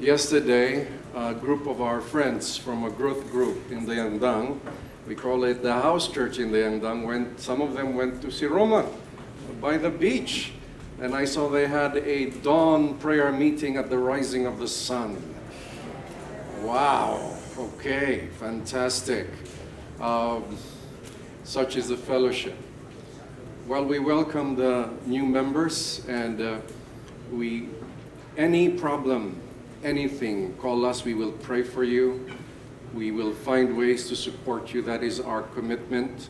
Yesterday, a group of our friends from a growth group in the Yandang, we call it the house church in the Yandang, some of them went to Siroma by the beach. And I saw they had a dawn prayer meeting at the rising of the sun. Wow, okay, fantastic. Such is the fellowship. Well, we welcome the new members, and any problem, anything, call us, we will pray for you. We will find ways to support you. That is our commitment.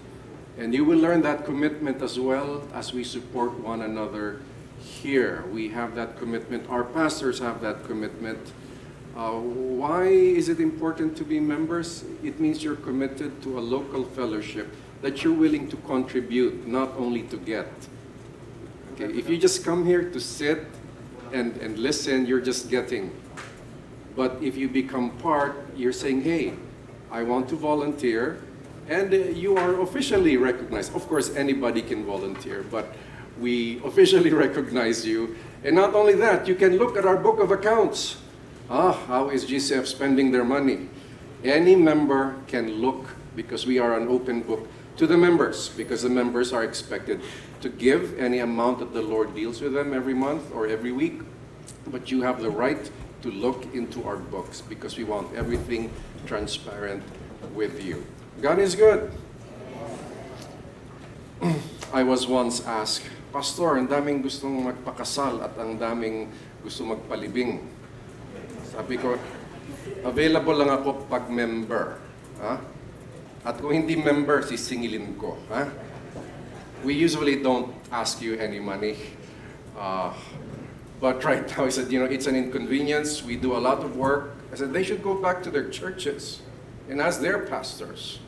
And you will learn that commitment as well as we support one another here. We have that commitment. Our pastors have that commitment. Why is it important to be members? It means you're committed to a local fellowship that you're willing to contribute, not only to get. Okay? If you just come here to sit and listen, you're just getting. But if you become part, you're saying, hey, I want to volunteer. And you are officially recognized. Of course, anybody can volunteer, but we officially recognize you. And not only that, you can look at our book of accounts. How is GCF spending their money? Any member can look, because we are an open book to the members, because the members are expected to give any amount that the Lord deals with them every month or every week. But you have the right to look into our books, because we want everything transparent with you. God is good. I was once asked, Pastor, ang daming gustong magpakasal at ang daming gusto magpalibing. Sabi ko, available lang ako pag member. Ha? At kung hindi member, sisingilin ko. Ha? We usually don't ask you any money. But right now, I said, it's an inconvenience. We do a lot of work. I said, they should go back to their churches and ask their pastors.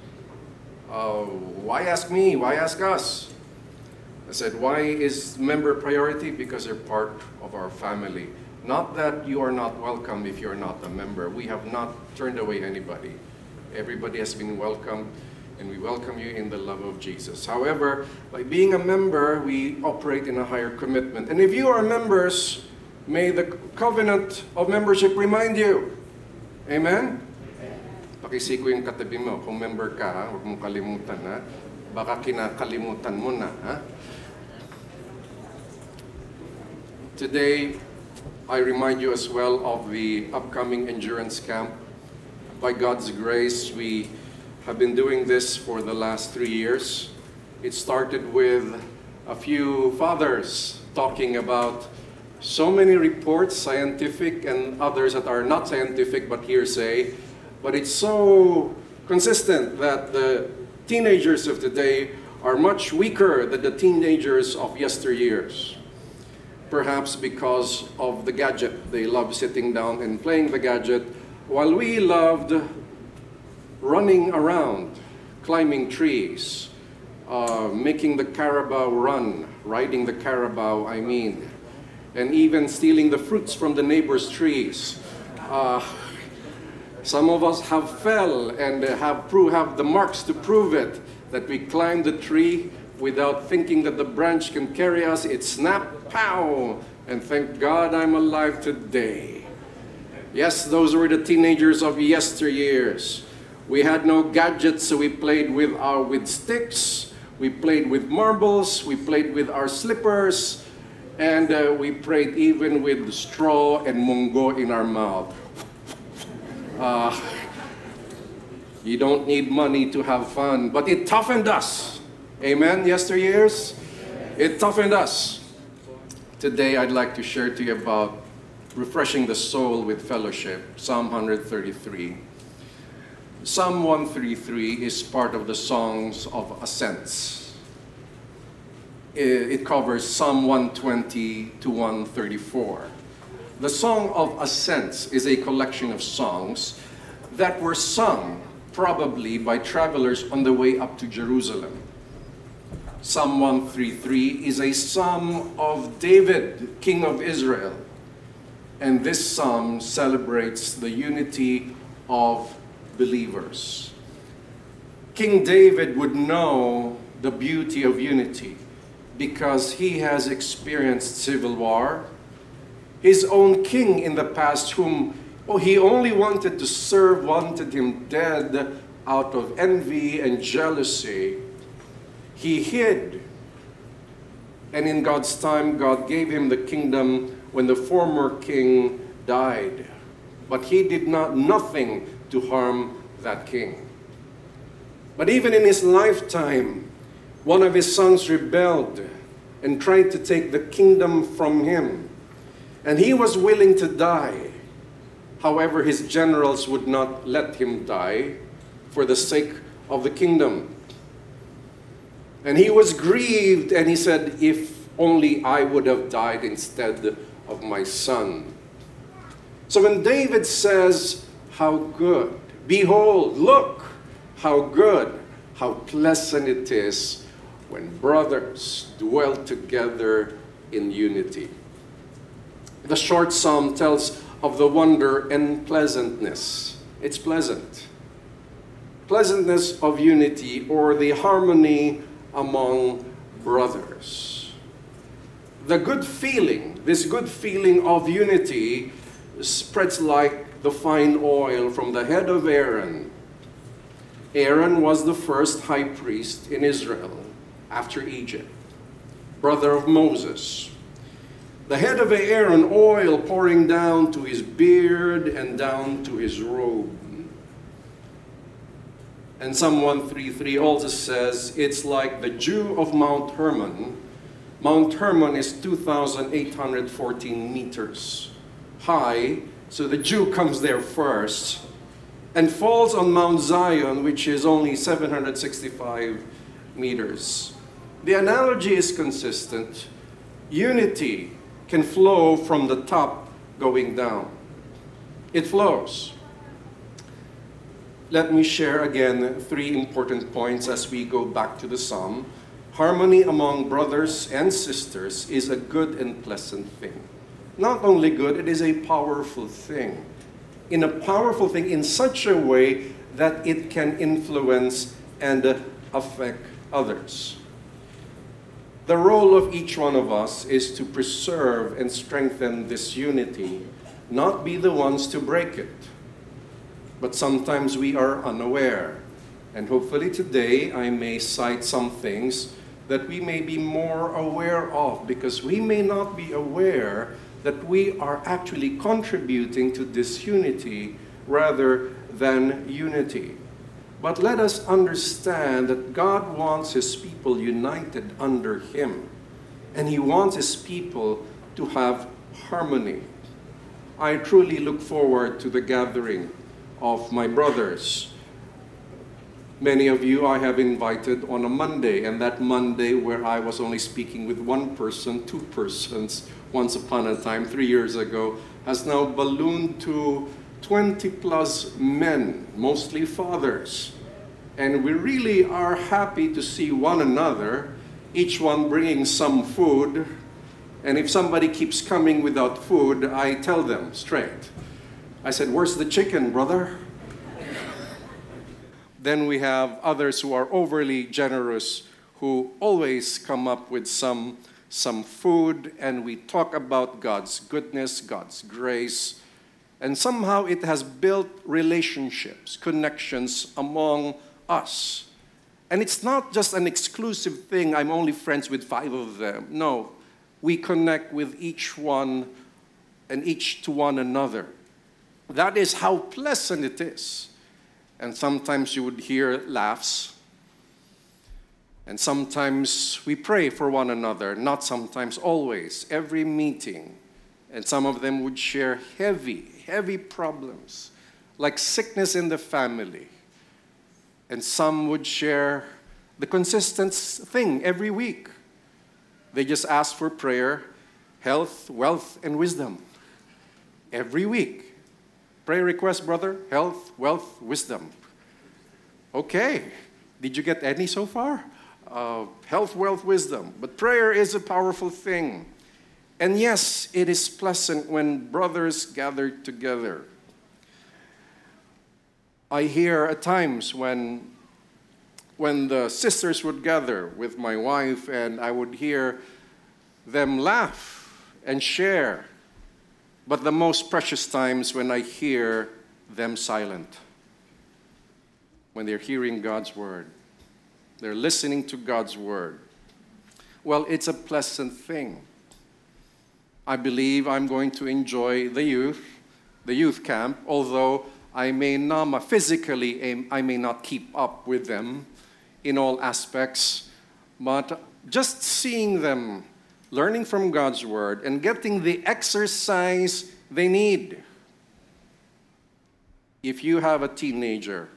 Why ask me? Why ask us? I said, why is member priority? Because they're part of our family. Not that you are not welcome if you're not a member. We have not turned away anybody. Everybody has been welcomed, and we welcome you in the love of Jesus. However, by being a member, we operate in a higher commitment. And if you are members, may the covenant of membership remind you. Amen? Pakisiko yung katabi mo, kung member ka, ha? Huwag mong kalimutan, ha? Baka kinakalimutan mo na, ha? Today, I remind you as well of the upcoming endurance camp. By God's grace, we have been doing this for the last 3 years. It started with a few fathers talking about so many reports, scientific and others that are not scientific but hearsay. But it's so consistent that the teenagers of today are much weaker than the teenagers of yesteryears. Perhaps because of the gadget. They love sitting down and playing the gadget, while we loved running around, climbing trees, making the carabao run, riding the carabao, and even stealing the fruits from the neighbor's trees. Some of us have fell and have the marks to prove it, that we climbed the tree without thinking that the branch can carry us. It snapped, pow, and thank God I'm alive today. Yes, those were the teenagers of yesteryears. We had no gadgets, so we played with sticks, we played with marbles, we played with our slippers, and we played even with straw and mungo in our mouth. You don't need money to have fun, but it toughened us. Amen, yesteryears? It toughened us. Today, I'd like to share to you about refreshing the soul with fellowship, Psalm 133. Psalm 133 is part of the Songs of Ascents. It covers Psalm 120 to 134. The Song of Ascents is a collection of songs that were sung probably by travelers on the way up to Jerusalem. Psalm 133 is a psalm of David, king of Israel. And this psalm celebrates the unity of believers. King David would know the beauty of unity because he has experienced civil war. His own king in the past, whom Oh, he only wanted to serve, wanted him dead out of envy and jealousy. He hid. And in God's time, God gave him the kingdom when the former king died. But he did nothing to harm that king. But even in his lifetime, one of his sons rebelled and tried to take the kingdom from him. And he was willing to die. However, his generals would not let him die for the sake of the kingdom. And he was grieved, and he said, if only I would have died instead of my son. So when David says, how good, behold, look, how good, how pleasant it is when brothers dwell together in unity. The short psalm tells of the wonder and pleasantness. It's pleasant. Pleasantness of unity, or the harmony among brothers. The good feeling, this good feeling of unity, spreads like the fine oil from the head of Aaron. Aaron was the first high priest in Israel after Egypt, brother of Moses. The head of Aaron, oil pouring down to his beard and down to his robe. And Psalm 133 also says, it's like the dew of Mount Hermon. Mount Hermon is 2,814 meters high, so the dew comes there first, and falls on Mount Zion, which is only 765 meters. The analogy is consistent. Unity can flow from the top going down. It flows. Let me share again three important points as we go back to the psalm. Harmony among brothers and sisters is a good and pleasant thing. Not only good, it is a powerful thing. In a powerful thing in such a way that it can influence and affect others. The role of each one of us is to preserve and strengthen this unity, not be the ones to break it. But sometimes we are unaware. And hopefully today I may cite some things that we may be more aware of, because we may not be aware that we are actually contributing to disunity rather than unity. But let us understand that God wants His people united under Him, and He wants His people to have harmony. I truly look forward to the gathering of my brothers. Many of you I have invited on a Monday, and that Monday where I was only speaking with one person, two persons, once upon a time, 3 years ago, has now ballooned to 20 plus men, mostly fathers. And we really are happy to see one another, each one bringing some food. And if somebody keeps coming without food, I tell them straight. I said, where's the chicken, brother? Then we have others who are overly generous, who always come up with some food, and we talk about God's goodness, God's grace. And somehow it has built relationships, connections among us. And it's not just an exclusive thing, I'm only friends with 5 of them. No, we connect with each one and each to one another. That is how pleasant it is. And sometimes you would hear laughs. And sometimes we pray for one another, not sometimes, always, every meeting. And some of them would share heavy problems, like sickness in the family. And some would share the consistent thing every week. They just ask for prayer, health, wealth, and wisdom. Every week. Prayer request, brother, health, wealth, wisdom. Okay, did you get any so far? Health, wealth, wisdom. But prayer is a powerful thing. And yes, it is pleasant when brothers gather together. I hear at times when the sisters would gather with my wife, and I would hear them laugh and share. but the most precious times when I hear them silent, when they're hearing God's word, they're listening to God's word. Well, it's a pleasant thing. I believe I'm going to enjoy the youth camp, although I may not keep up with them in all aspects, but just seeing them learning from God's word and getting the exercise they need. If you have a teenager,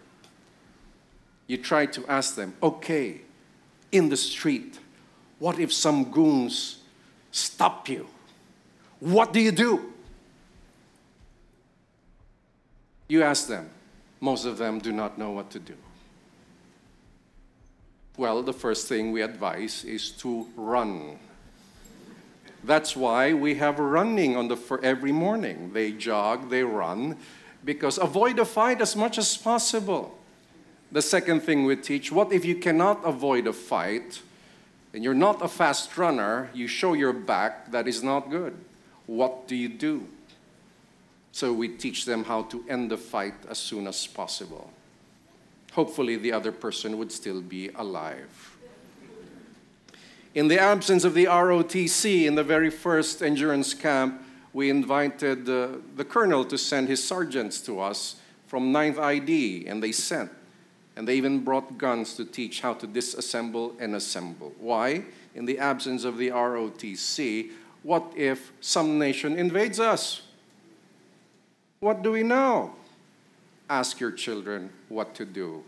you try to ask them, okay, in the street, what if some goons stop you? What do you do? You ask them. Most of them do not know what to do. Well, the first thing we advise is to run. That's why we have running for every morning. They jog, they run, because avoid a fight as much as possible. The second thing we teach, what if you cannot avoid a fight and you're not a fast runner, you show your back, that is not good. What do you do? So we teach them how to end the fight as soon as possible. Hopefully the other person would still be alive. In the absence of the ROTC, in the very first endurance camp, we invited the colonel to send his sergeants to us from 9th ID, and they sent. And they even brought guns to teach how to disassemble and assemble. Why? In the absence of the ROTC, what if some nation invades us? What do we know? Ask your children what to do.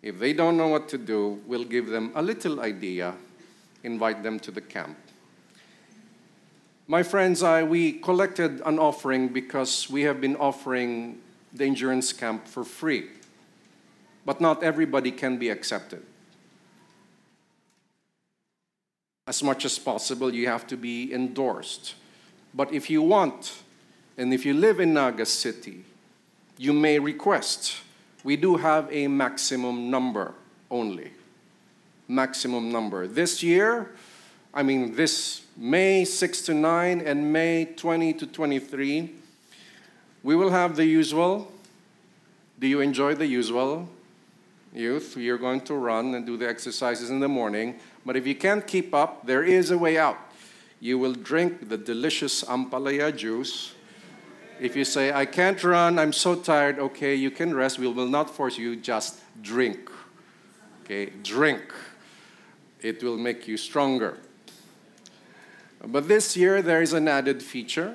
If they don't know what to do, we'll give them a little idea, invite them to the camp. My friends, we collected an offering because we have been offering the endurance camp for free. But not everybody can be accepted. As much as possible, you have to be endorsed. But if you want, and if you live in Naga City, you may request. We do have a maximum number only. Maximum number. This May 6 to 9 and May 20 to 23, we will have the usual. Do you enjoy the usual? Youth, you're going to run and do the exercises in the morning, but if you can't keep up, there is a way out. You will drink the delicious ampalaya juice. If you say, I can't run, I'm so tired, okay, you can rest. We will not force you, just drink. Okay, drink. It will make you stronger. But this year, there is an added feature.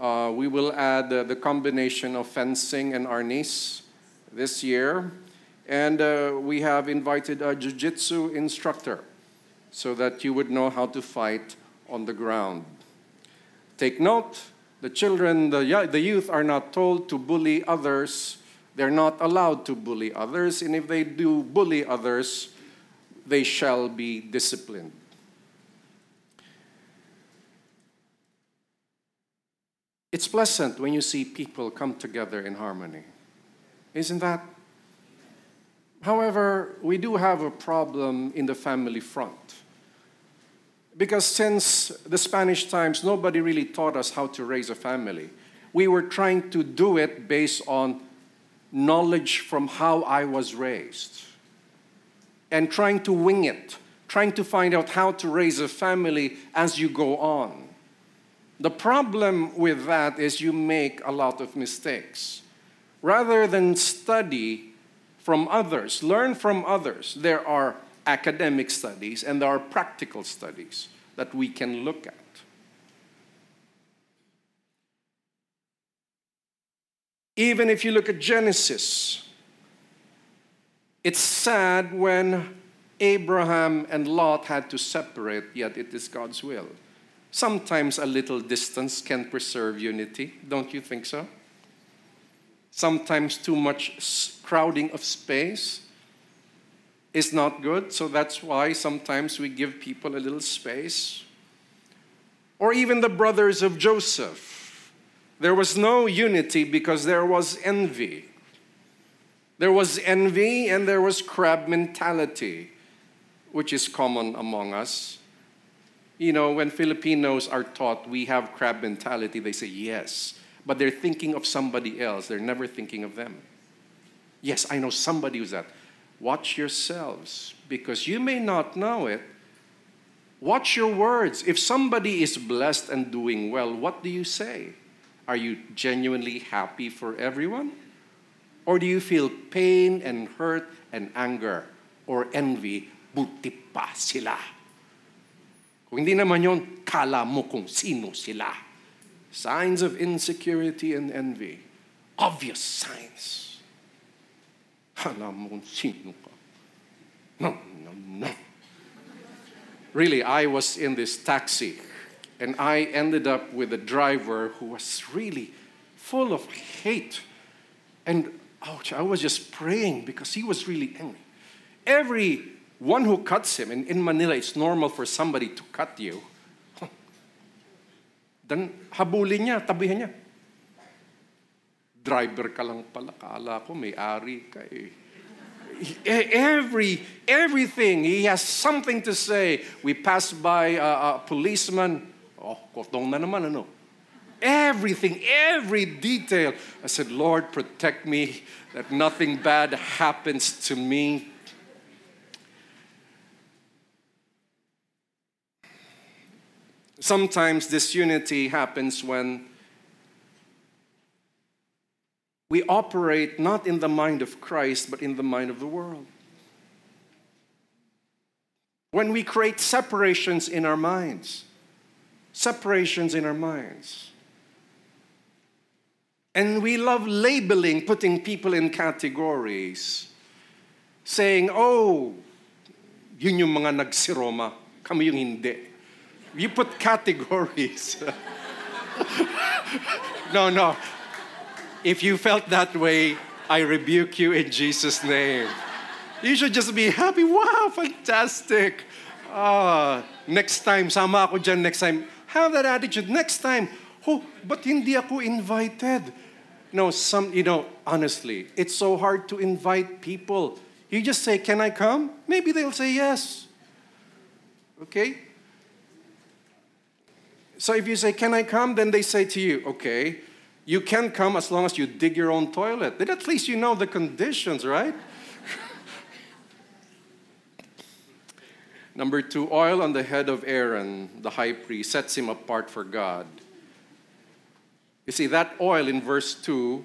We will add the combination of fencing and arnis this year. And we have invited a jiu-jitsu instructor so that you would know how to fight on the ground. Take note, the children, the youth are not told to bully others. They're not allowed to bully others. And if they do bully others, they shall be disciplined. It's pleasant when you see people come together in harmony. Isn't that? However, we do have a problem in the family front. Because since the Spanish times, nobody really taught us how to raise a family. We were trying to do it based on knowledge from how I was raised. And trying to wing it. Trying to find out how to raise a family as you go on. The problem with that is you make a lot of mistakes. Rather than study from others, learn from others. There are academic studies and there are practical studies that we can look at. Even if you look at Genesis, it's sad when Abraham and Lot had to separate, yet it is God's will. Sometimes a little distance can preserve unity, don't you think so? Sometimes too much crowding of space is not good, so that's why sometimes we give people a little space. Or even the brothers of Joseph. There was no unity because there was envy. There was envy and there was crab mentality, which is common among us. You know, when Filipinos are taught we have crab mentality, they say yes. But they're thinking of somebody else. They're never thinking of them. Yes, I know somebody who's that. Watch yourselves, because you may not know it. Watch your words. If somebody is blessed and doing well, what do you say? Are you genuinely happy for everyone? Or do you feel pain and hurt and anger or envy? Buti pa sila. Kung hindi naman yun, kala mo kung sino sila. Signs of insecurity and envy. Obvious signs. Kala mo kung sino ka. No. Really, I was in this taxi and I ended up with a driver who was really full of hate. And ouch, I was just praying because he was really angry. Everyone who cuts him, and in Manila it's normal for somebody to cut you, then habulin niya, tabihan niya. Driver ka lang pala, kala ko may-ari ka eh. Everything, he has something to say. We passed by a policeman. Oh, kotong na naman, ano? Everything, every detail. I said, Lord, protect me that nothing bad happens to me. Sometimes disunity happens when we operate not in the mind of Christ, but in the mind of the world. When we create separations in our minds. Separations in our minds. And we love labeling, putting people in categories. Saying, oh, yun yung mga nag-Siroma. Kami yung hindi. You put categories. No. If you felt that way, I rebuke you in Jesus' name. You should just be happy. Wow, fantastic. Next time, sama ako dyan next time. Have that attitude. Next time, oh, but hindi ako invited. No, honestly, it's so hard to invite people. You just say, can I come? Maybe they'll say yes. Okay? So if you say, can I come? Then they say to you, okay, you can come as long as you dig your own toilet. Then at least you know the conditions, right? Number 2, oil on the head of Aaron, the high priest, sets him apart for God. You see, that oil in verse 2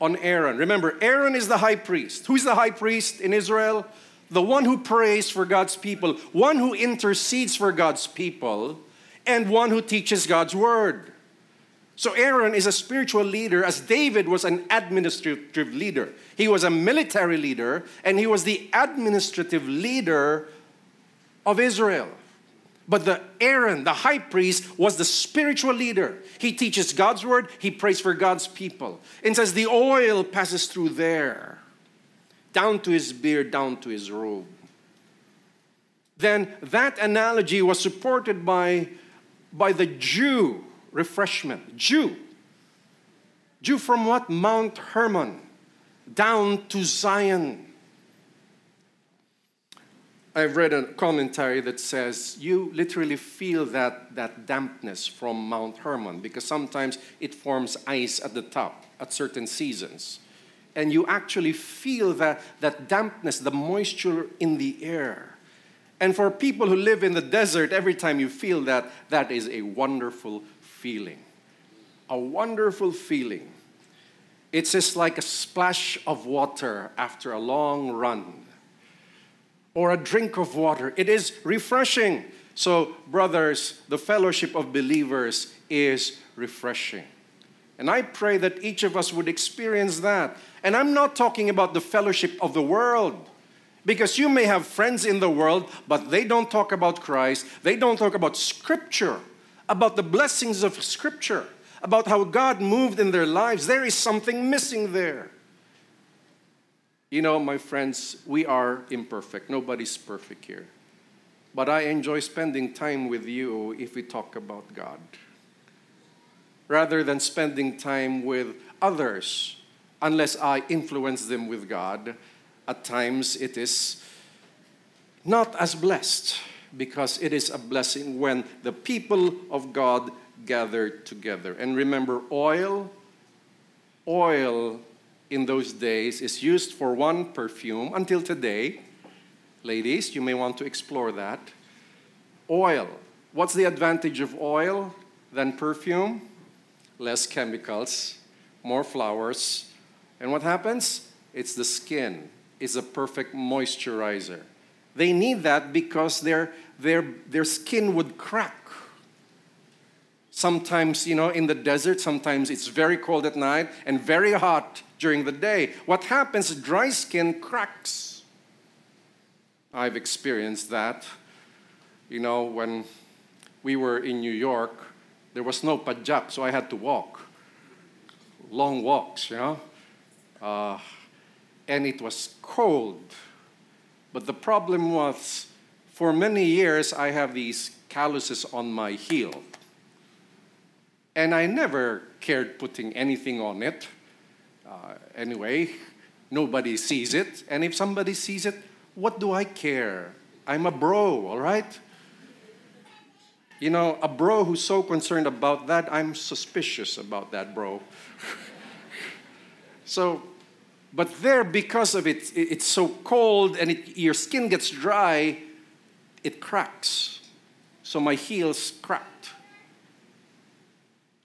on Aaron. Remember, Aaron is the high priest. Who is the high priest in Israel? The one who prays for God's people, one who intercedes for God's people, and one who teaches God's word. So Aaron is a spiritual leader, as David was an administrative leader. He was a military leader, and he was the administrative leader of Israel. But Aaron, the high priest, was the spiritual leader. He teaches God's word. He prays for God's people. And says the oil passes through there, down to his beard, down to his robe. Then that analogy was supported by the Jew. Refreshment. Jew from what? Mount Hermon, down to Zion. I've read a commentary that says you literally feel that dampness from Mount Hermon because sometimes it forms ice at the top at certain seasons. And you actually feel that dampness, the moisture in the air. And for people who live in the desert, every time you feel that is a wonderful feeling. A wonderful feeling. It's just like a splash of water after a long run or a drink of water. It is refreshing. So, brothers, the fellowship of believers is refreshing. And I pray that each of us would experience that. And I'm not talking about the fellowship of the world. Because you may have friends in the world, but they don't talk about Christ. They don't talk about Scripture. About the blessings of Scripture, about how God moved in their lives. There is something missing there. You know, my friends, we are imperfect. Nobody's perfect here. But I enjoy spending time with you if we talk about God, rather than spending time with others, unless I influence them with God. At times, it is not as blessed. because it is a blessing when the people of God gather together. And remember, oil in those days is used for one perfume until today. Ladies, you may want to explore that. Oil. What's the advantage of oil than perfume? Less chemicals, more flowers. And what happens? It's the skin. It's a perfect moisturizer. They need that because their skin would crack. Sometimes, in the desert, sometimes it's very cold at night and very hot during the day. What happens? Dry skin cracks. I've experienced that. When we were in New York, there was no pajap, so I had to walk. Long walks, and it was cold. But the problem was, for many years, I have these calluses on my heel. And I never cared putting anything on it. Anyway, nobody sees it. And if somebody sees it, what do I care? I'm a bro, all right? A bro who's so concerned about that, I'm suspicious about that, bro. So, but there, because of it, it's so cold and your skin gets dry, it cracks. So my heels cracked.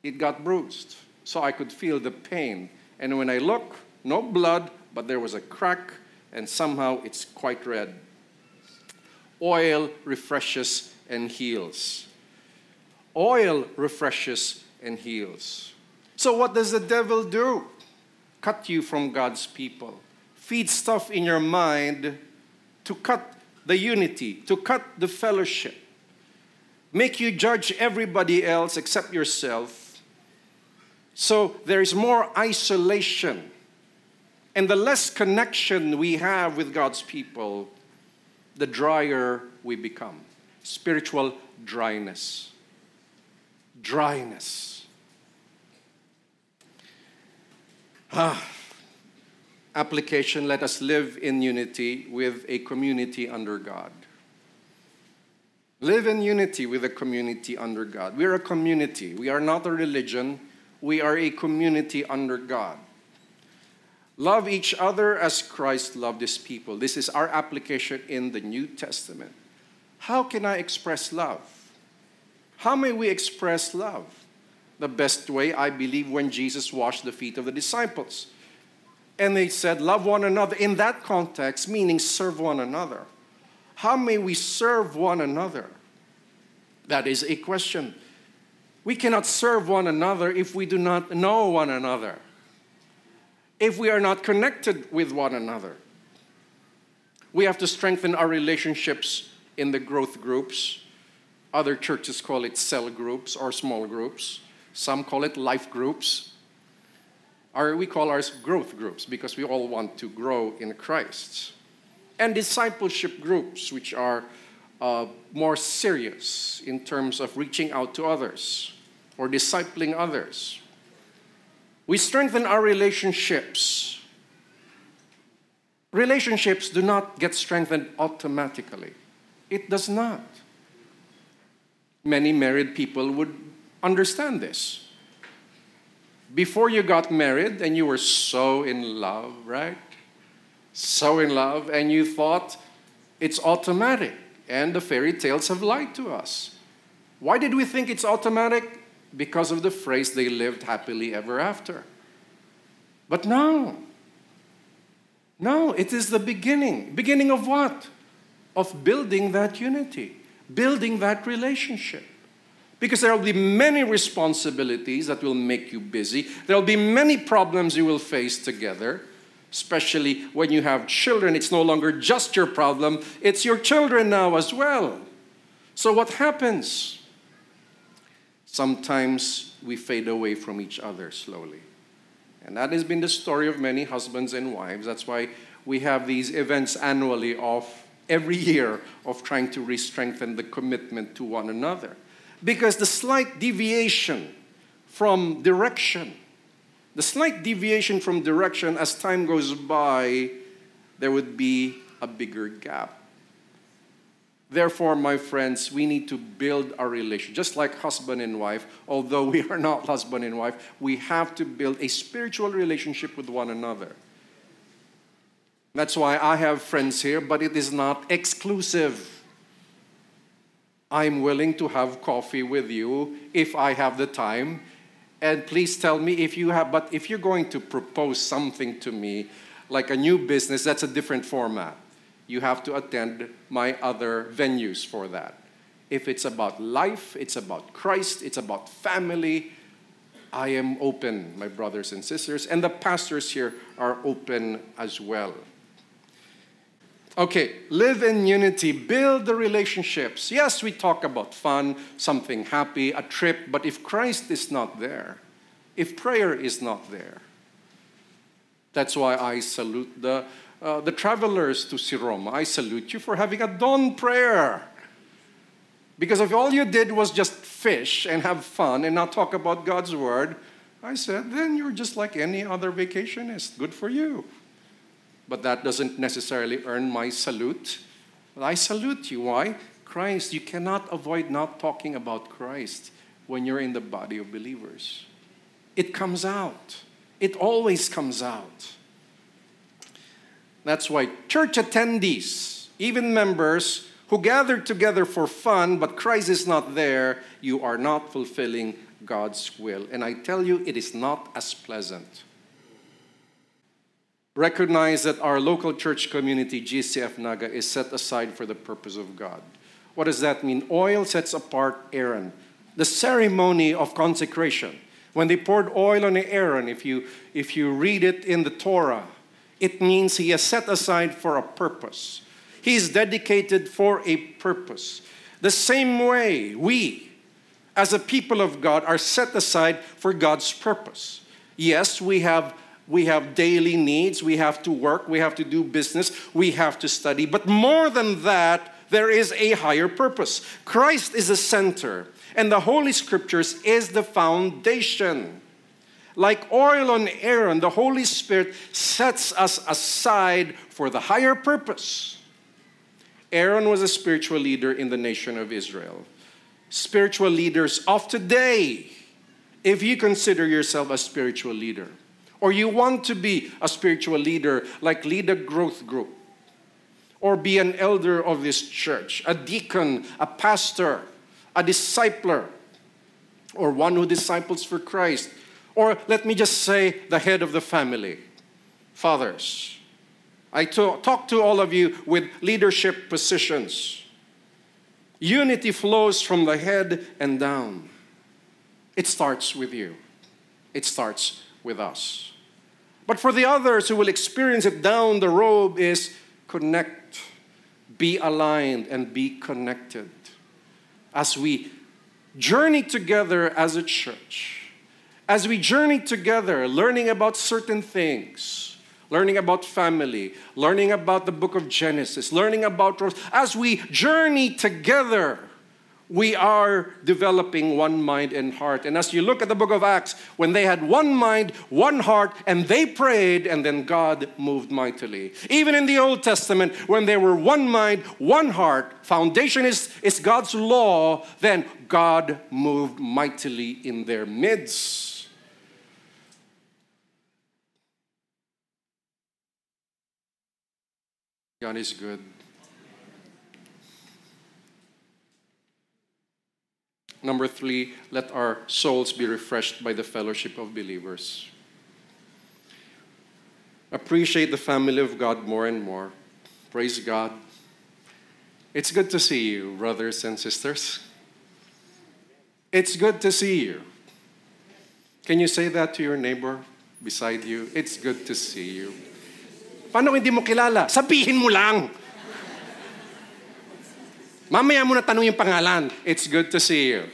It got bruised. So I could feel the pain. And when I look, no blood, but there was a crack, and somehow it's quite red. Oil refreshes and heals. Oil refreshes and heals. So what does the devil do? Cut you from God's people. Feed stuff in your mind to cut the unity, to cut the fellowship. Make you judge everybody else except yourself. So there is more isolation. And the less connection we have with God's people, the drier we become. Spiritual dryness. Application, let us live in unity with a community under God. Live in unity with a community under God. We are a community. We are not a religion. We are a community under God. Love each other as Christ loved his people. This is our application in the New Testament. How can I express love? How may we express love? The best way, I believe, when Jesus washed the feet of the disciples. And they said, love one another. In that context, meaning serve one another. How may we serve one another? That is a question. We cannot serve one another if we do not know one another. If we are not connected with one another. We have to strengthen our relationships in the growth groups. Other churches call it cell groups or small groups. Some call it life groups. We call ours growth groups because we all want to grow in Christ. And discipleship groups, which are more serious in terms of reaching out to others or discipling others. We strengthen our relationships. Relationships do not get strengthened automatically. It does not. Many married people would understand this. Before you got married and you were so in love, right? So in love, and you thought it's automatic, and the fairy tales have lied to us. Why did we think it's automatic? Because of the phrase, they lived happily ever after. But no, it is the beginning. Beginning of what? Of building that unity, building that relationship. Because there will be many responsibilities that will make you busy. There will be many problems you will face together, especially when you have children. It's no longer just your problem, it's your children now as well. So what happens? Sometimes we fade away from each other slowly. And that has been the story of many husbands and wives. That's why we have these events annually of every year of trying to re-strengthen the commitment to one another. Because the slight deviation from direction, as time goes by, there would be a bigger gap. Therefore, my friends, we need to build our relation. Just like husband and wife, although we are not husband and wife, we have to build a spiritual relationship with one another. That's why I have friends here, but it is not exclusive. I'm willing to have coffee with you if I have the time. And please tell me if you have, but if you're going to propose something to me, like a new business, that's a different format. You have to attend my other venues for that. If it's about life, it's about Christ, it's about family, I am open, my brothers and sisters, and the pastors here are open as well. Okay, live in unity, build the relationships. Yes, we talk about fun, something happy, a trip, but if Christ is not there, if prayer is not there, that's why I salute the travelers to Siroma. I salute you for having a dawn prayer. Because if all you did was just fish and have fun and not talk about God's word, I said, then you're just like any other vacationist. Good for you. But that doesn't necessarily earn my salute. But I salute you. Why? Christ. You cannot avoid not talking about Christ when you're in the body of believers. It comes out. It always comes out. That's why church attendees, even members who gather together for fun, but Christ is not there, you are not fulfilling God's will. And I tell you, it is not as pleasant. Recognize that our local church community, GCF Naga, is set aside for the purpose of God. What does that mean? Oil sets apart Aaron. The ceremony of consecration. When they poured oil on Aaron, if you read it in the Torah, it means he is set aside for a purpose. He is dedicated for a purpose. The same way we, as a people of God, are set aside for God's purpose. Yes, we have daily needs. We have to work. We have to do business. We have to study. But more than that, there is a higher purpose. Christ is the center, and the Holy Scriptures is the foundation. Like oil on Aaron, the Holy Spirit sets us aside for the higher purpose. Aaron was a spiritual leader in the nation of Israel. Spiritual leaders of today, if you consider yourself a spiritual leader, or you want to be a spiritual leader, like lead a growth group, or be an elder of this church, a deacon, a pastor, a discipler, or one who disciples for Christ, or let me just say, the head of the family, fathers. I talk to all of you with leadership positions. Unity flows from the head and down. It starts with you. It starts with us. But for the others who will experience it down the road is connect, be aligned, and be connected. As we journey together as a church, as we journey together learning about certain things, learning about family, learning about the book of Genesis, learning about Romans, as we journey together, we are developing one mind and heart. And as you look at the book of Acts, when they had one mind, one heart, and they prayed, and then God moved mightily. Even in the Old Testament, when they were one mind, one heart, foundation is God's law, then God moved mightily in their midst. God is good. Number 3, let our souls be refreshed by the fellowship of believers. Appreciate the family of God more and more. Praise God. It's good to see you, brothers and sisters. It's good to see you. Can you say that to your neighbor beside you? It's good to see you. Paano hindi mo kilala? Sabihin mo lang. Mamaya mo na tanong yung pangalan. It's good to see you.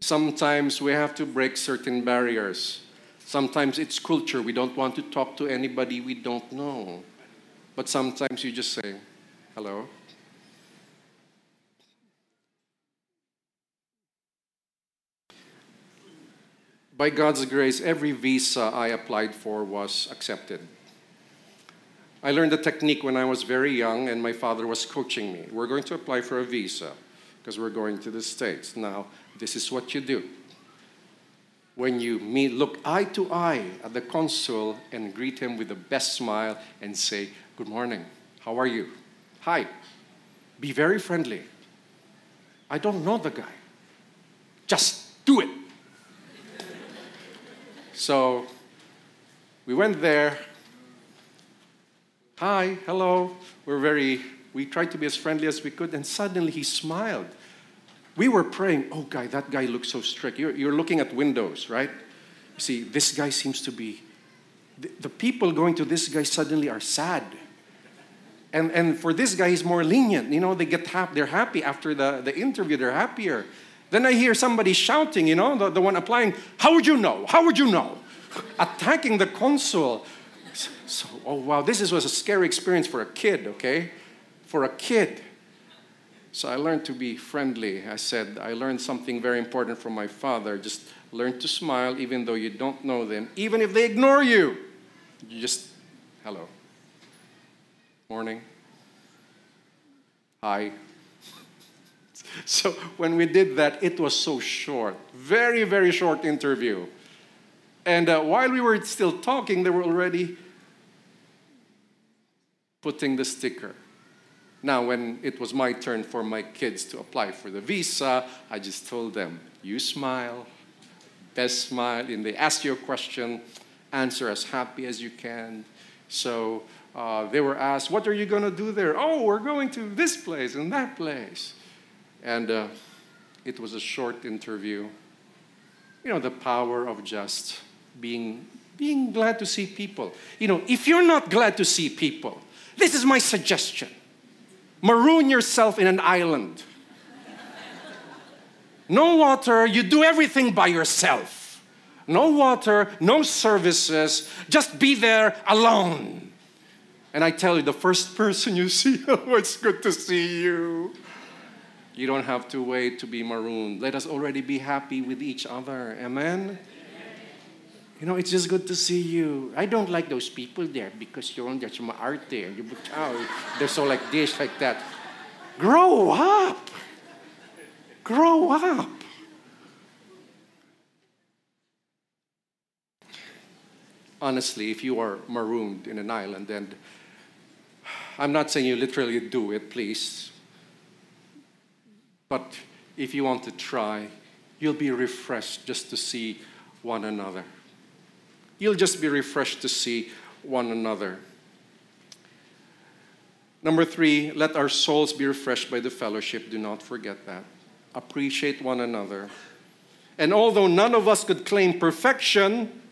Sometimes we have to break certain barriers. Sometimes it's culture. We don't want to talk to anybody we don't know. But sometimes you just say, hello. By God's grace, every visa I applied for was accepted. I learned the technique when I was very young, and my father was coaching me. We're going to apply for a visa because we're going to the States. Now, this is what you do. When you meet, look eye to eye at the consul and greet him with the best smile and say, "Good morning. How are you? Hi." Be very friendly. I don't know the guy. Just do it. So we went there. Hi, hello. We tried to be as friendly as we could, and suddenly he smiled. We were praying, "Oh, guy, that guy looks so strict." You're looking at windows, right? You see, this guy seems to be... The people going to this guy suddenly are sad. And for this guy, he's more lenient. You know, they get they're happy after the interview. They're happier. Then I hear somebody shouting, you know, the one applying, "How would you know? How would you know?" Attacking the consul. So, oh, wow, this was a scary experience for a kid, okay? For a kid. So I learned to be friendly. I said, I learned something very important from my father. Just learn to smile even though you don't know them. Even if they ignore you. You just, hello. Morning. Hi. So when we did that, it was so short. Very, very short interview. And while we were still talking, they were already putting the sticker. Now, when it was my turn for my kids to apply for the visa, I just told them, you smile, best smile, and they ask you a question, answer as happy as you can. So they were asked, what are you going to do there? Oh, we're going to this place and that place. And it was a short interview. You know, the power of just being glad to see people. You know, if you're not glad to see people, this is my suggestion. Maroon yourself in an island. No water, you do everything by yourself. No water, no services, just be there alone. And I tell you, the first person you see, oh, it's good to see you. You don't have to wait to be marooned. Let us already be happy with each other. Amen? Amen? You know, it's just good to see you. I don't like those people there because you're on there's some art there. They're so like this, like that. Grow up. Grow up. Honestly, if you are marooned in an island, and I'm not saying you literally do it, please. But if you want to try, you'll be refreshed just to see one another. You'll just be refreshed to see one another. Number 3, let our souls be refreshed by the fellowship. Do not forget that. Appreciate one another. And although none of us could claim perfection,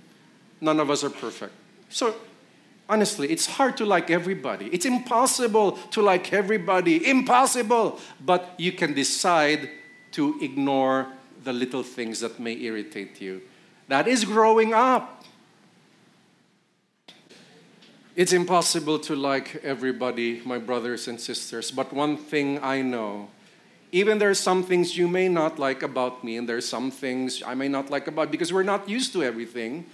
none of us are perfect. So, honestly, it's hard to like everybody. It's impossible to like everybody. Impossible! But you can decide to ignore the little things that may irritate you. That is growing up. It's impossible to like everybody, my brothers and sisters. But one thing I know, even there are some things you may not like about me, and there are some things I may not like about, because we're not used to everything.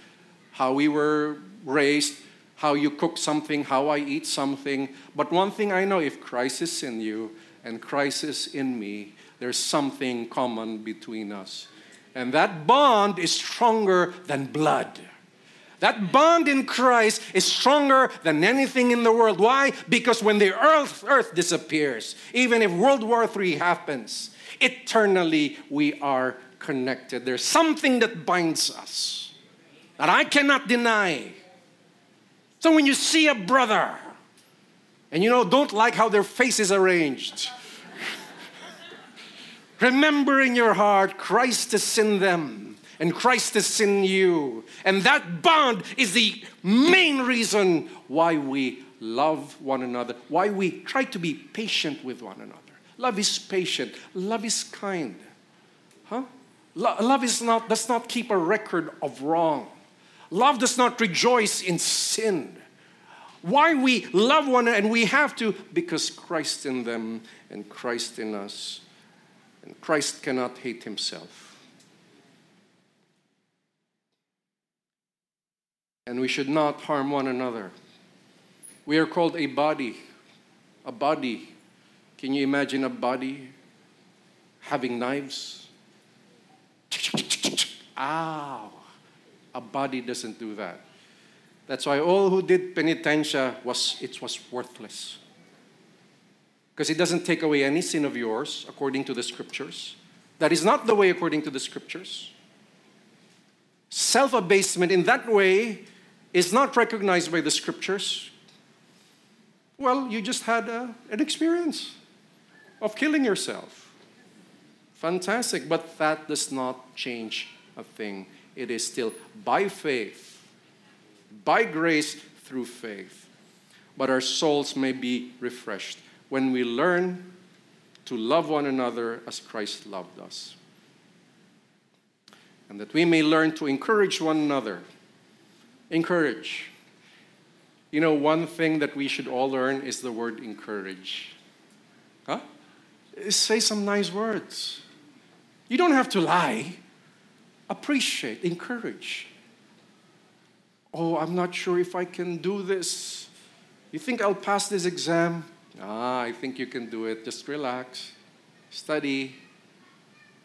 How we were raised, how you cook something, how I eat something. But one thing I know, if Christ is in you and Christ is in me, there's something common between us. And that bond is stronger than blood. That bond in Christ is stronger than anything in the world. Why? Because when the earth disappears, even if World War III happens, eternally we are connected. There's something that binds us that I cannot deny. So when you see a brother, and you know, don't like how their face is arranged, remember in your heart, Christ is in them, and Christ is in you. And that bond is the main reason why we love one another, why we try to be patient with one another. Love is patient. Love is kind. Huh? Love does not keep a record of wrong. Love does not rejoice in sin. Why we love one another, and we have to, because Christ in them and Christ in us. And Christ cannot hate himself. And we should not harm one another. We are called a body. A body. Can you imagine a body having knives? Ow! A body doesn't do that. That's why all who did penitentia, it was worthless. Because it doesn't take away any sin of yours according to the Scriptures. That is not the way according to the Scriptures. Self-abasement in that way is not recognized by the Scriptures. Well, you just had an experience of killing yourself. Fantastic. But that does not change a thing. It is still by faith, by grace through faith. But our souls may be refreshed when we learn to love one another as Christ loved us. And that we may learn to encourage one another. Encourage. You know, one thing that we should all learn is the word encourage. Huh? Say some nice words. You don't have to lie. Appreciate, encourage. Oh, I'm not sure if I can do this. You think I'll pass this exam? I think you can do it. Just relax. Study.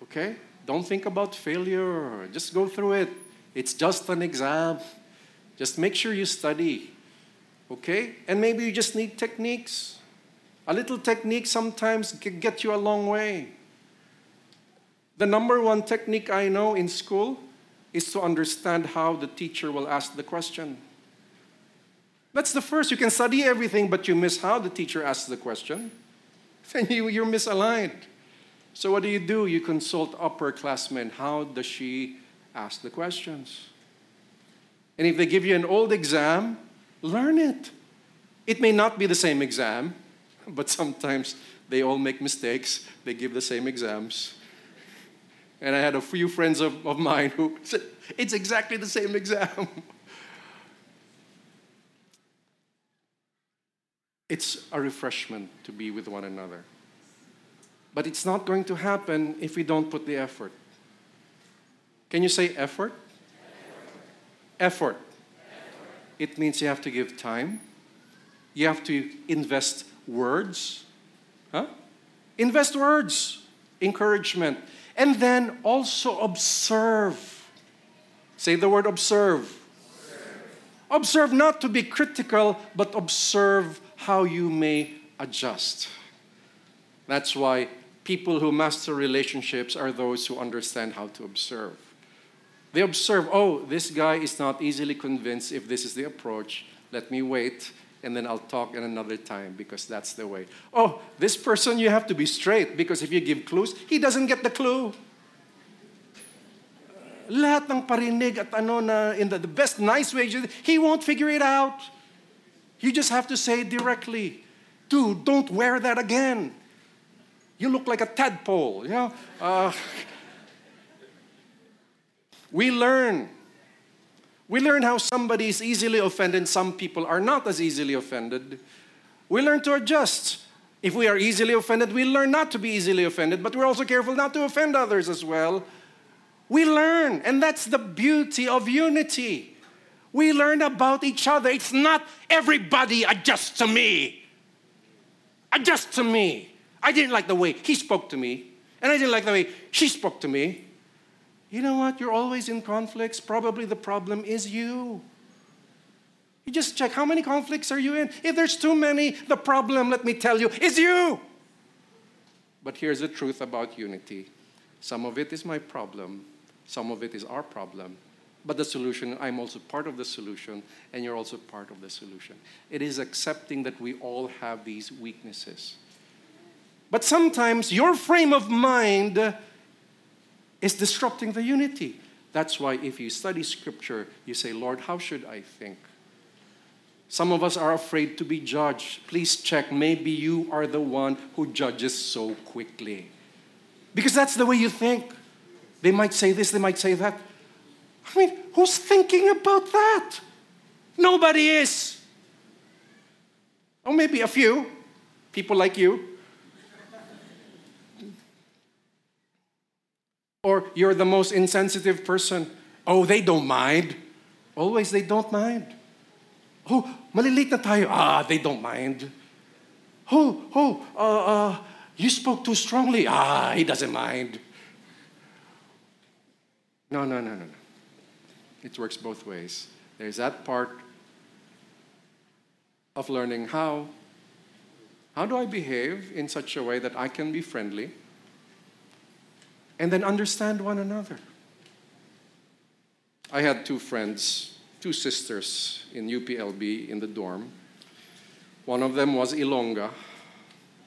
Okay? Don't think about failure. Just go through it. It's just an exam. Just make sure you study. Okay? And maybe you just need techniques. A little technique sometimes can get you a long way. The number one technique I know in school is to understand how the teacher will ask the question. That's the first. You can study everything, but you miss how the teacher asks the question. Then you're misaligned. So what do? You consult upperclassmen. How does she ask the questions? And if they give you an old exam, learn it. It may not be the same exam, but sometimes they all make mistakes. They give the same exams. And I had a few friends of mine who said, it's exactly the same exam. It's a refreshment to be with one another. But it's not going to happen if we don't put the effort. Can you say effort? Effort. It means you have to give time. You have to invest words. Huh? Invest words. Encouragement. And then also observe. Say the word observe. Observe not to be critical, but observe how you may adjust. That's why people who master relationships are those who understand how to observe. They observe, oh, this guy is not easily convinced if this is the approach. Let me wait, and then I'll talk at another time because that's the way. Oh, this person, you have to be straight because if you give clues, he doesn't get the clue. Lahat ng parinig at in the best nice way, he won't figure it out. You just have to say directly, dude, don't wear that again. You look like a tadpole, you know. We learn. We learn how somebody is easily offended. Some people are not as easily offended. We learn to adjust. If we are easily offended, we learn not to be easily offended, but we're also careful not to offend others as well. We learn, and that's the beauty of unity. We learn about each other. It's not everybody adjusts to me. Adjust to me. I didn't like the way he spoke to me, and I didn't like the way she spoke to me. You know what? You're always in conflicts. Probably the problem is you. You just check how many conflicts are you in. If there's too many, the problem, let me tell you, is you. But here's the truth about unity. Some of it is my problem. Some of it is our problem. But the solution, I'm also part of the solution, and you're also part of the solution. It is accepting that we all have these weaknesses. But sometimes your frame of mind is disrupting the unity. That's why if you study Scripture, you say, Lord, how should I think? Some of us are afraid to be judged. Please check. Maybe you are the one who judges so quickly. Because that's the way you think. They might say this, they might say that. I mean, who's thinking about that? Nobody is. Or maybe a few people like you. Or you're the most insensitive person. Oh, they don't mind. Always they don't mind. Oh, malilate na tayo. Ah, they don't mind. You spoke too strongly. Ah, he doesn't mind. No. It works both ways. There's that part of learning how do I behave in such a way that I can be friendly and then understand one another. I had two friends, two sisters in UPLB in the dorm. One of them was Ilongga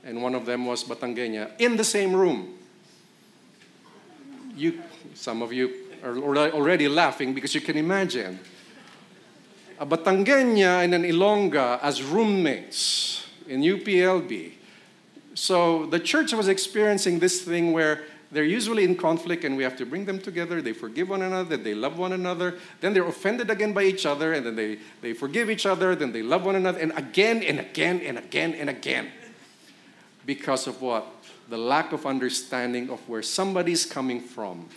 and one of them was Batangueña in the same room. Some of you are already laughing because you can imagine a Batangueña and an Ilongga as roommates in UPLB. So the church was experiencing this thing where they're usually in conflict and we have to bring them together. They forgive one another, they love one another. Then they're offended again by each other and then they forgive each other, then they love one another. And again and again and again and again. Because of what? The lack of understanding of where somebody's coming from.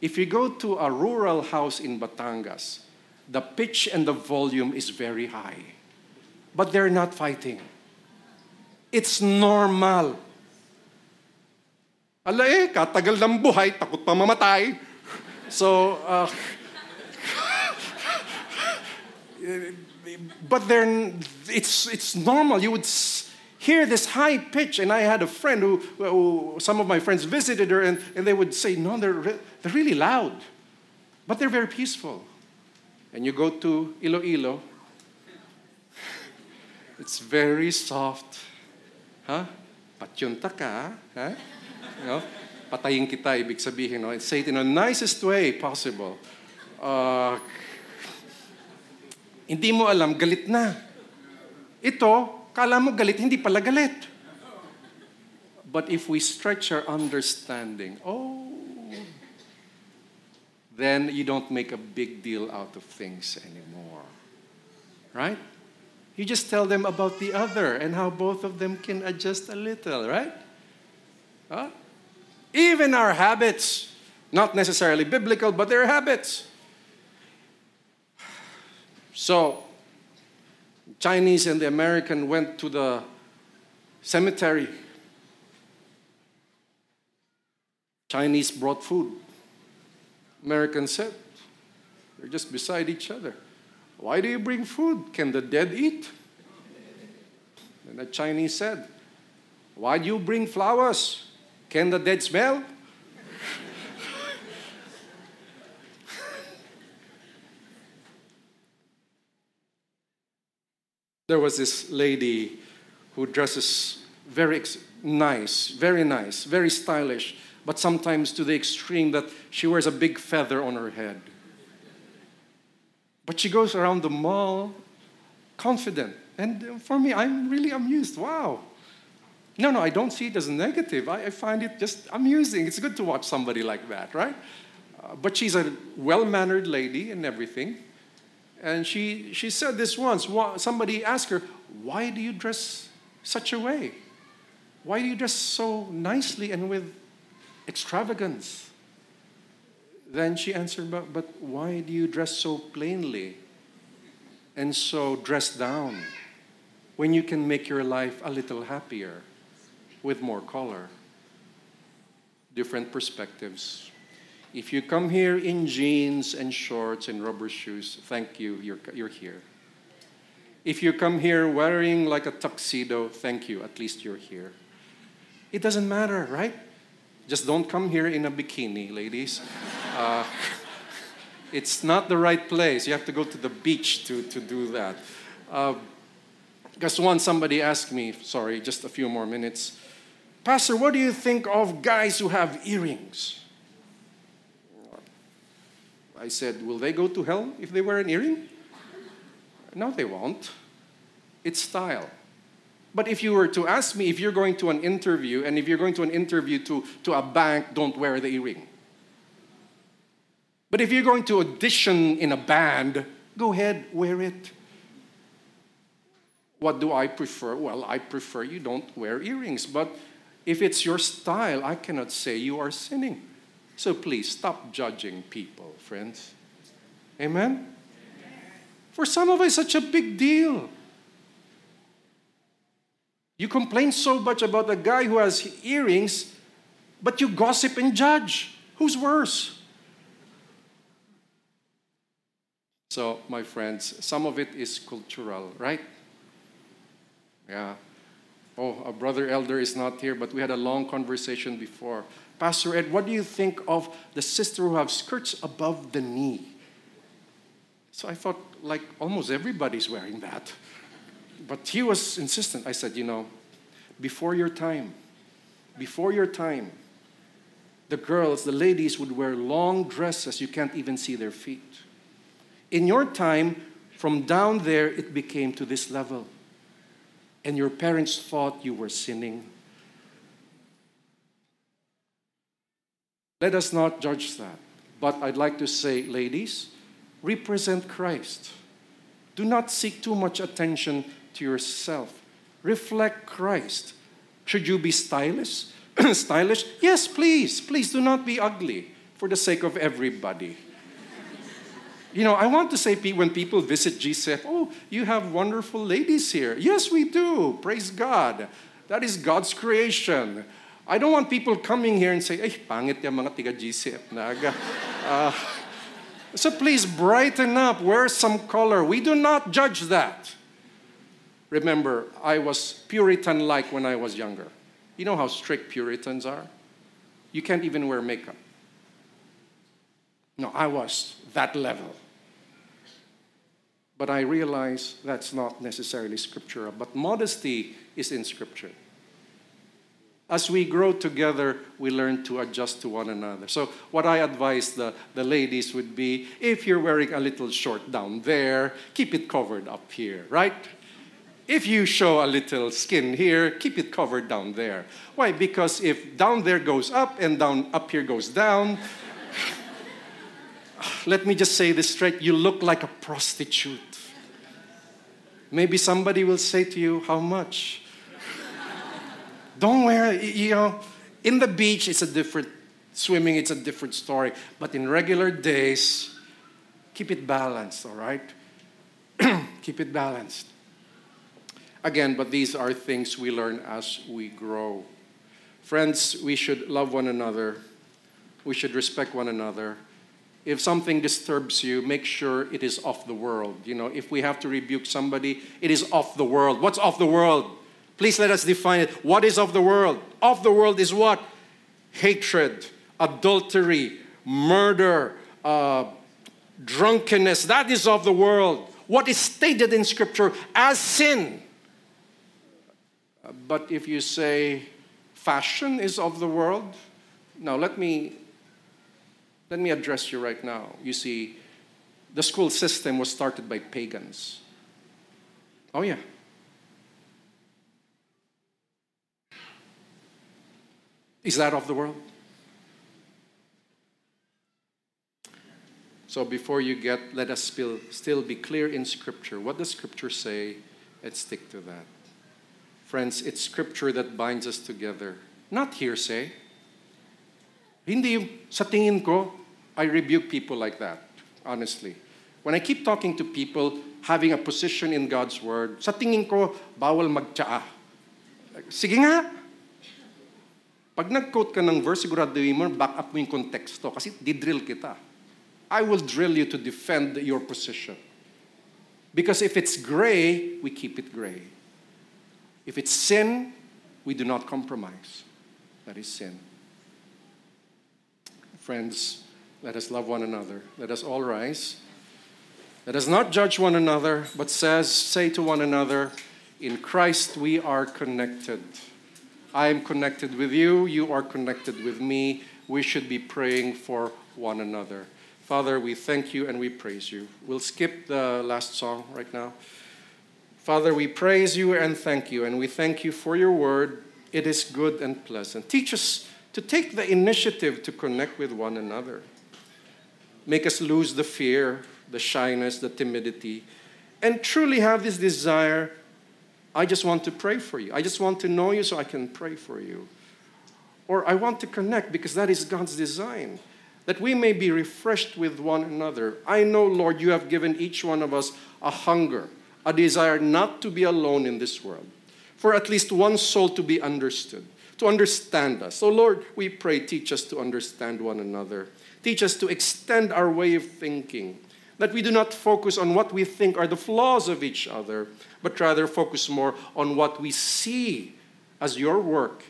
If you go to a rural house in Batangas, the pitch and the volume is very high. But they're not fighting. It's normal. Alay, katagal ng buhay, takot pa mamatay. But it's normal. You would hear this high pitch, and I had a friend who some of my friends visited her, and they would say, no, they're really loud, but they're very peaceful. And you go to Iloilo, it's very soft. Huh? Patyunta ka, huh? You know, patayin kita, ibig sabihin, no? And say it in the nicest way possible. Hindi mo alam, galit na. Ito, kala mo galit, hindi pala galit. But if we stretch our understanding, then you don't make a big deal out of things anymore. Right? You just tell them about the other and how both of them can adjust a little, right? Huh? Even our habits, not necessarily biblical, but they're habits. So, Chinese and the American went to the cemetery. Chinese brought food. American said, they're just beside each other. Why do you bring food? Can the dead eat? And the Chinese said, why do you bring flowers? Can the dead smell? There was this lady who dresses very nice, very stylish, but sometimes to the extreme that she wears a big feather on her head. But she goes around the mall confident. And for me, I'm really amused. Wow. No, I don't see it as a negative. I find it just amusing. It's good to watch somebody like that, right? But she's a well-mannered lady and everything. And she said this once. Somebody asked her, why do you dress such a way? Why do you dress so nicely and with extravagance? Then she answered, but why do you dress so plainly and so dressed down when you can make your life a little happier with more color? Different perspectives. If you come here in jeans and shorts and rubber shoes, thank you, you're here. If you come here wearing like a tuxedo, thank you, at least you're here. It doesn't matter, right? Just don't come here in a bikini, ladies. It's not the right place. You have to go to the beach to do that. Because once somebody asked me, sorry, just a few more minutes, Pastor, what do you think of guys who have earrings? I said, will they go to hell if they wear an earring? No, they won't. It's style. But if you were to ask me if you're going to an interview, and if you're going to an interview to a bank, don't wear the earring. But if you're going to audition in a band, go ahead, wear it. What do I prefer? Well, I prefer you don't wear earrings. But if it's your style, I cannot say you are sinning. So please, stop judging people, friends. Amen? For some of us, such a big deal. You complain so much about a guy who has earrings, but you gossip and judge. Who's worse? So, my friends, some of it is cultural, right? Yeah. Oh, our brother elder is not here, but we had a long conversation before. Pastor Ed, what do you think of the sister who have skirts above the knee? So I thought, like, almost everybody's wearing that. But he was insistent. I said, before your time, the ladies would wear long dresses. You can't even see their feet. In your time, from down there, it became to this level. And your parents thought you were sinning. Let us not judge that. But I'd like to say, ladies, represent Christ. Do not seek too much attention to yourself. Reflect Christ. Should you be stylish? Stylish? Yes, please. Please do not be ugly for the sake of everybody. I want to say when people visit GCF, oh, you have wonderful ladies here. Yes, we do. Praise God. That is God's creation. I don't want people coming here and say, "Ay, pangit yung mga tiga GCF Naga." So please brighten up. Wear some color. We do not judge that. Remember, I was Puritan-like when I was younger. You know how strict Puritans are? You can't even wear makeup. No, I was that level. But I realize that's not necessarily scriptural. But modesty is in Scripture. As we grow together, we learn to adjust to one another. So what I advise the ladies would be, if you're wearing a little short down there, keep it covered up here, right? If you show a little skin here, keep it covered down there. Why? Because if down there goes up and down up here goes down, let me just say this straight, you look like a prostitute. Maybe somebody will say to you, how much? Don't wear, in the beach, it's a different story. But in regular days, keep it balanced, all right? Keep it balanced. Again, but these are things we learn as we grow. Friends, we should love one another. We should respect one another. If something disturbs you, make sure it is off the world. If we have to rebuke somebody, it is off the world. What's off the world? Please let us define it. What is of the world? Of the world is what? Hatred, adultery, murder, drunkenness. That is of the world. What is stated in Scripture as sin. But if you say fashion is of the world, now let me address you right now. You see, the school system was started by pagans. Oh yeah. Is that of the world? So before you get, let us still be clear in Scripture. What does Scripture say? Let's stick to that. Friends, it's Scripture that binds us together. Not hearsay. Hindi yung sa tingin ko, I rebuke people like that, honestly. When I keep talking to people having a position in God's Word, sa tingin ko, bawal magtsaa. Sige nga! Pag nag-quote ka ng verse, siguraduhin mo, back up mo yung konteksto kasi didrill kita. I will drill you to defend your position. Because if it's gray, we keep it gray. If it's sin, we do not compromise. That is sin. Friends, let us love one another. Let us all rise. Let us not judge one another, but say to one another, in Christ we are connected. I am connected with you. You are connected with me. We should be praying for one another. Father, we thank you and we praise you. We'll skip the last song right now. Father, we praise you and thank you, and we thank you for your word. It is good and pleasant. Teach us to take the initiative to connect with one another. Make us lose the fear, the shyness, the timidity, and truly have this desire, I just want to pray for you. I just want to know you so I can pray for you. Or I want to connect because that is God's design. that we may be refreshed with one another. I know, Lord, you have given each one of us a hunger, a desire not to be alone in this world, for at least one soul to be understood, to understand us. So, Lord, we pray, teach us to understand one another. Teach us to extend our way of thinking, that we do not focus on what we think are the flaws of each other, but rather focus more on what we see as your work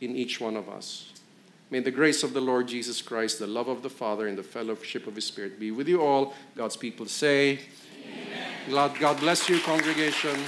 in each one of us. May the grace of the Lord Jesus Christ, the love of the Father, and the fellowship of His Spirit be with you all. God's people say, Amen. God bless you, congregation.